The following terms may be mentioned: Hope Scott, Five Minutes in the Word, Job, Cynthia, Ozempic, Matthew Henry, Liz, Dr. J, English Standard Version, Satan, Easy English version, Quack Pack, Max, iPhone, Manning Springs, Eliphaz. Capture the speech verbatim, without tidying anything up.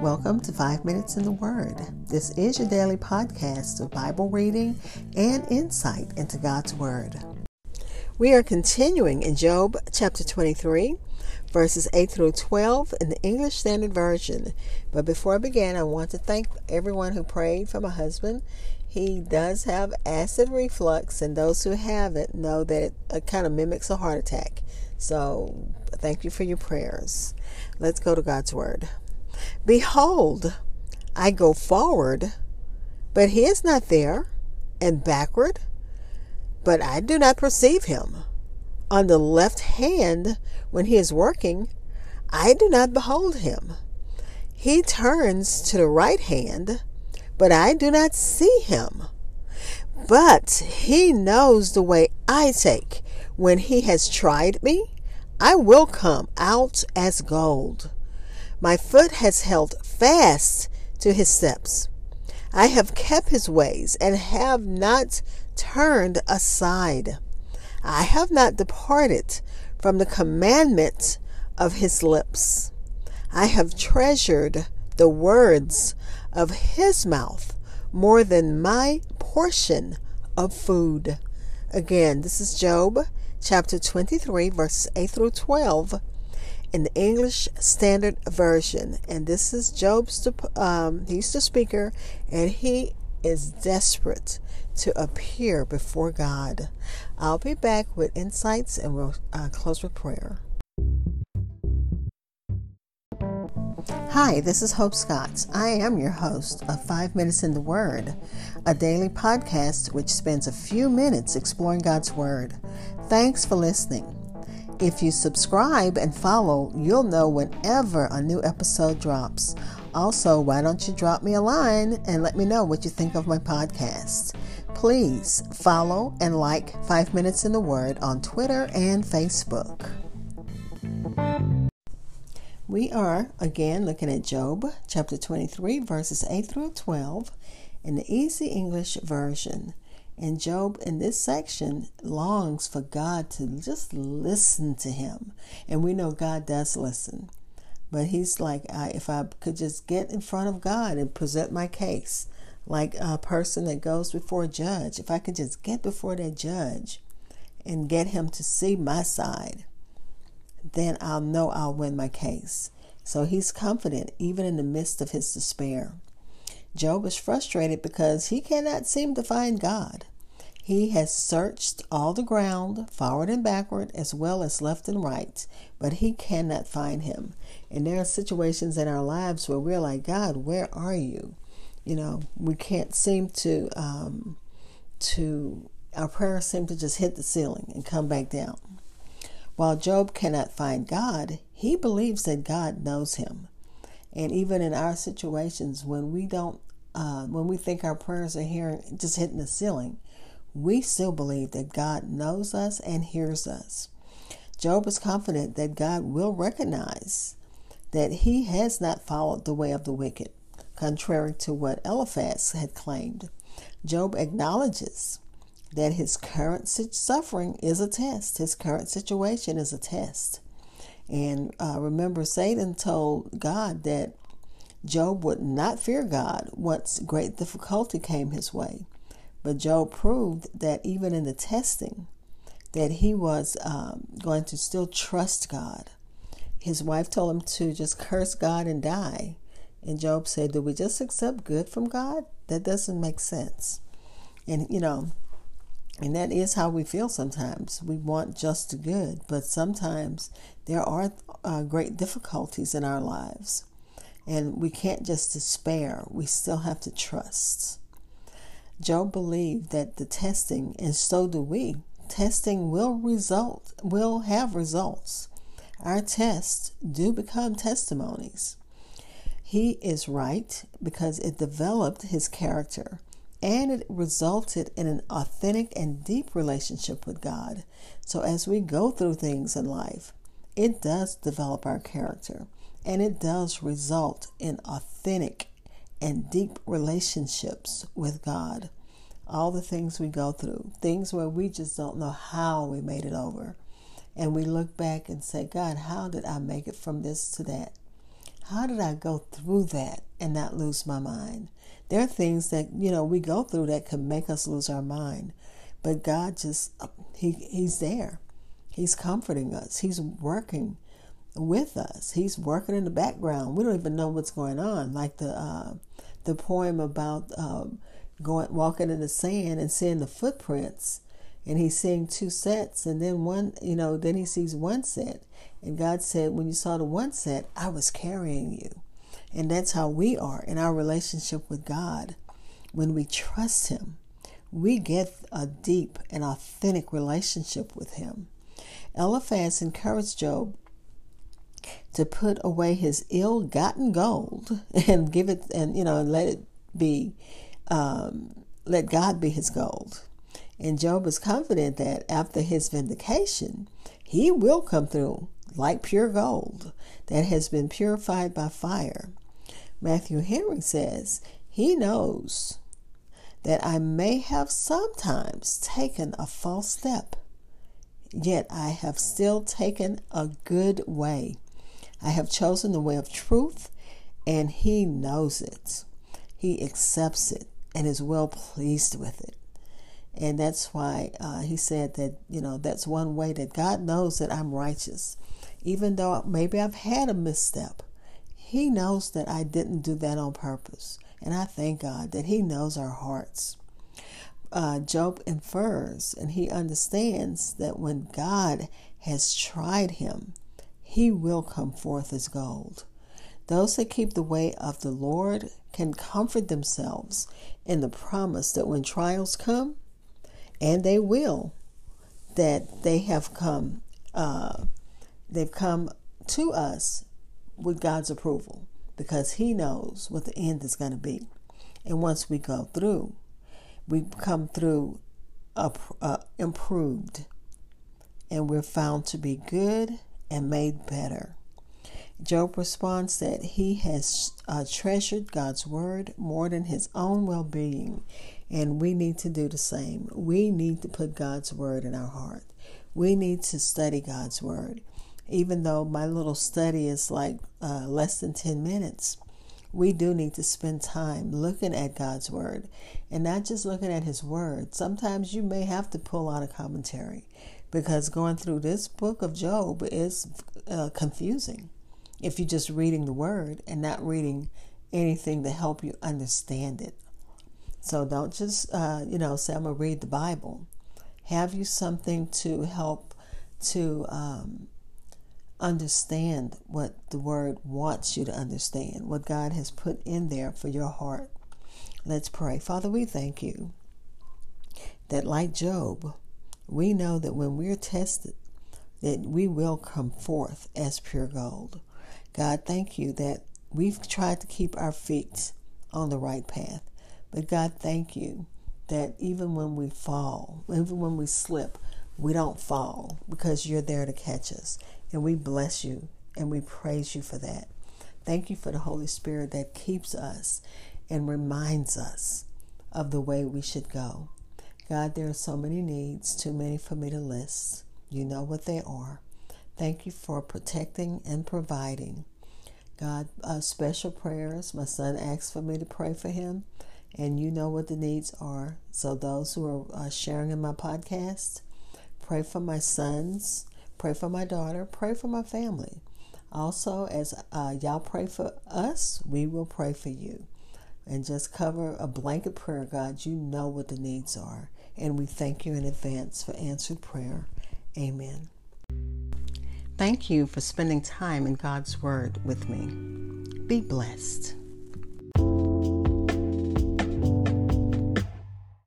Welcome to Five Minutes in the Word. This is your daily podcast of Bible reading and insight into God's Word. We are continuing in Job chapter twenty-three, verses eight through twelve in the English Standard Version. But before I begin, I want to thank everyone who prayed for my husband. He does have acid reflux, and those who have it know that it uh, kind of mimics a heart attack. So thank you for your prayers. Let's go to God's Word. Behold, I go forward, but he is not there, and backward, but I do not perceive him. On the left hand, when he is working, I do not behold him. He turns to the right hand, but I do not see him. But he knows the way I take. When he has tried me, I will come out as gold. My foot has held fast to his steps. I have kept his ways and have not turned aside. I have not departed from the commandment of his lips. I have treasured the words of his mouth more than my portion of food. Again, this is Job chapter twenty-three, verses eight through twelve. In the English Standard Version. And this is Job's, um, he's the speaker, and he is desperate to appear before God. I'll be back with insights, and we'll uh, close with prayer. Hi, this is Hope Scott. I am your host of Five Minutes in the Word, a daily podcast which spends a few minutes exploring God's Word. Thanks for listening. If you subscribe and follow, you'll know whenever a new episode drops. Also, why don't you drop me a line and let me know what you think of my podcast. Please follow and like Five Minutes in the Word on Twitter and Facebook. We are again looking at Job chapter twenty-three, verses eight through twelve in the Easy English version. And Job, in this section, longs for God to just listen to him. And we know God does listen. But he's like, I, if I could just get in front of God and present my case, like a person that goes before a judge, if I could just get before that judge and get him to see my side, then I'll know I'll win my case. So he's confident, even in the midst of his despair. Job is frustrated because he cannot seem to find God. He has searched all the ground, forward and backward, as well as left and right, but he cannot find him. And there are situations in our lives where we're like, God, where are you? You know, we can't seem to, um, to our prayers seem to just hit the ceiling and come back down. While Job cannot find God, he believes that God knows him. And even in our situations, when we don't, uh, when we think our prayers are here, just hitting the ceiling, we still believe that God knows us and hears us. Job is confident that God will recognize that he has not followed the way of the wicked, contrary to what Eliphaz had claimed. Job acknowledges that his current suffering is a test. His current situation is a test. And uh, remember, Satan told God that Job would not fear God once great difficulty came his way. But Job proved that even in the testing, that he was um, going to still trust God. His wife told him to just curse God and die. And Job said, do we just accept good from God? That doesn't make sense. And, you know, and that is how we feel sometimes. We want just the good, but sometimes there are uh, great difficulties in our lives. And we can't just despair. We still have to trust. Job believed that the testing, and so do we, testing will result, will have results. Our tests do become testimonies. He is right because it developed his character. And it resulted in an authentic and deep relationship with God. So as we go through things in life, it does develop our character. And it does result in authentic and deep relationships with God. All the things we go through, things where we just don't know how we made it over. And we look back and say, God, how did I make it from this to that? how did I go through that and not lose my mind? There are things that, you know, we go through that could make us lose our mind. But God just, he, he's there. He's comforting us. He's working with us. He's working in the background. We don't even know what's going on. Like the uh, the poem about um, going walking in the sand and seeing the footprints. And he's seeing two sets, and then one, you know, then he sees one set. And God said, when you saw the one set, I was carrying you. And that's how we are in our relationship with God. When we trust him, we get a deep and authentic relationship with him. Eliphaz encouraged Job to put away his ill-gotten gold and give it, and, you know, let it be, um, let God be his gold. And Job was confident that after his vindication, he will come through like pure gold that has been purified by fire. Matthew Henry says, he knows that I may have sometimes taken a false step, yet I have still taken a good way. I have chosen the way of truth, and he knows it. He accepts it and is well pleased with it. And that's why uh, he said that, you know, that's one way that God knows that I'm righteous. Even though maybe I've had a misstep, he knows that I didn't do that on purpose. And I thank God that he knows our hearts. Uh, Job infers and he understands that when God has tried him, he will come forth as gold. Those that keep the way of the Lord can comfort themselves in the promise that when trials come, and they will, that they have come, uh, they've come to us with God's approval, because he knows what the end is going to be. And once we go through, we come through uh, uh, improved, and we're found to be good and made better. Job responds that he has uh, treasured God's word more than his own well-being. And we need to do the same. We need to put God's word in our heart. We need to study God's word. Even though my little study is like uh, less than ten minutes, we do need to spend time looking at God's word and not just looking at his word. Sometimes you may have to pull out a commentary, because going through this book of Job is uh, confusing if you're just reading the word and not reading anything to help you understand it. So don't just, uh, you know, say, I'm going to read the Bible. Have you something to help to um, understand what the Word wants you to understand, what God has put in there for your heart. Let's pray. Father, we thank you that like Job, we know that when we're tested, that we will come forth as pure gold. God, thank you that we've tried to keep our feet on the right path. But God, thank you that even when we fall, even when we slip, we don't fall, because you're there to catch us. And we bless you and we praise you for that. Thank you for the Holy Spirit that keeps us and reminds us of the way we should go. God, there are so many needs, too many for me to list. You know what they are. Thank you for protecting and providing. God, uh, special prayers. My son asked for me to pray for him. And you know what the needs are. So those who are uh, sharing in my podcast, pray for my sons, pray for my daughter, pray for my family. Also, as uh, y'all pray for us, we will pray for you. And just cover a blanket prayer, God. You know what the needs are. And we thank you in advance for answered prayer. Amen. Thank you for spending time in God's Word with me. Be blessed.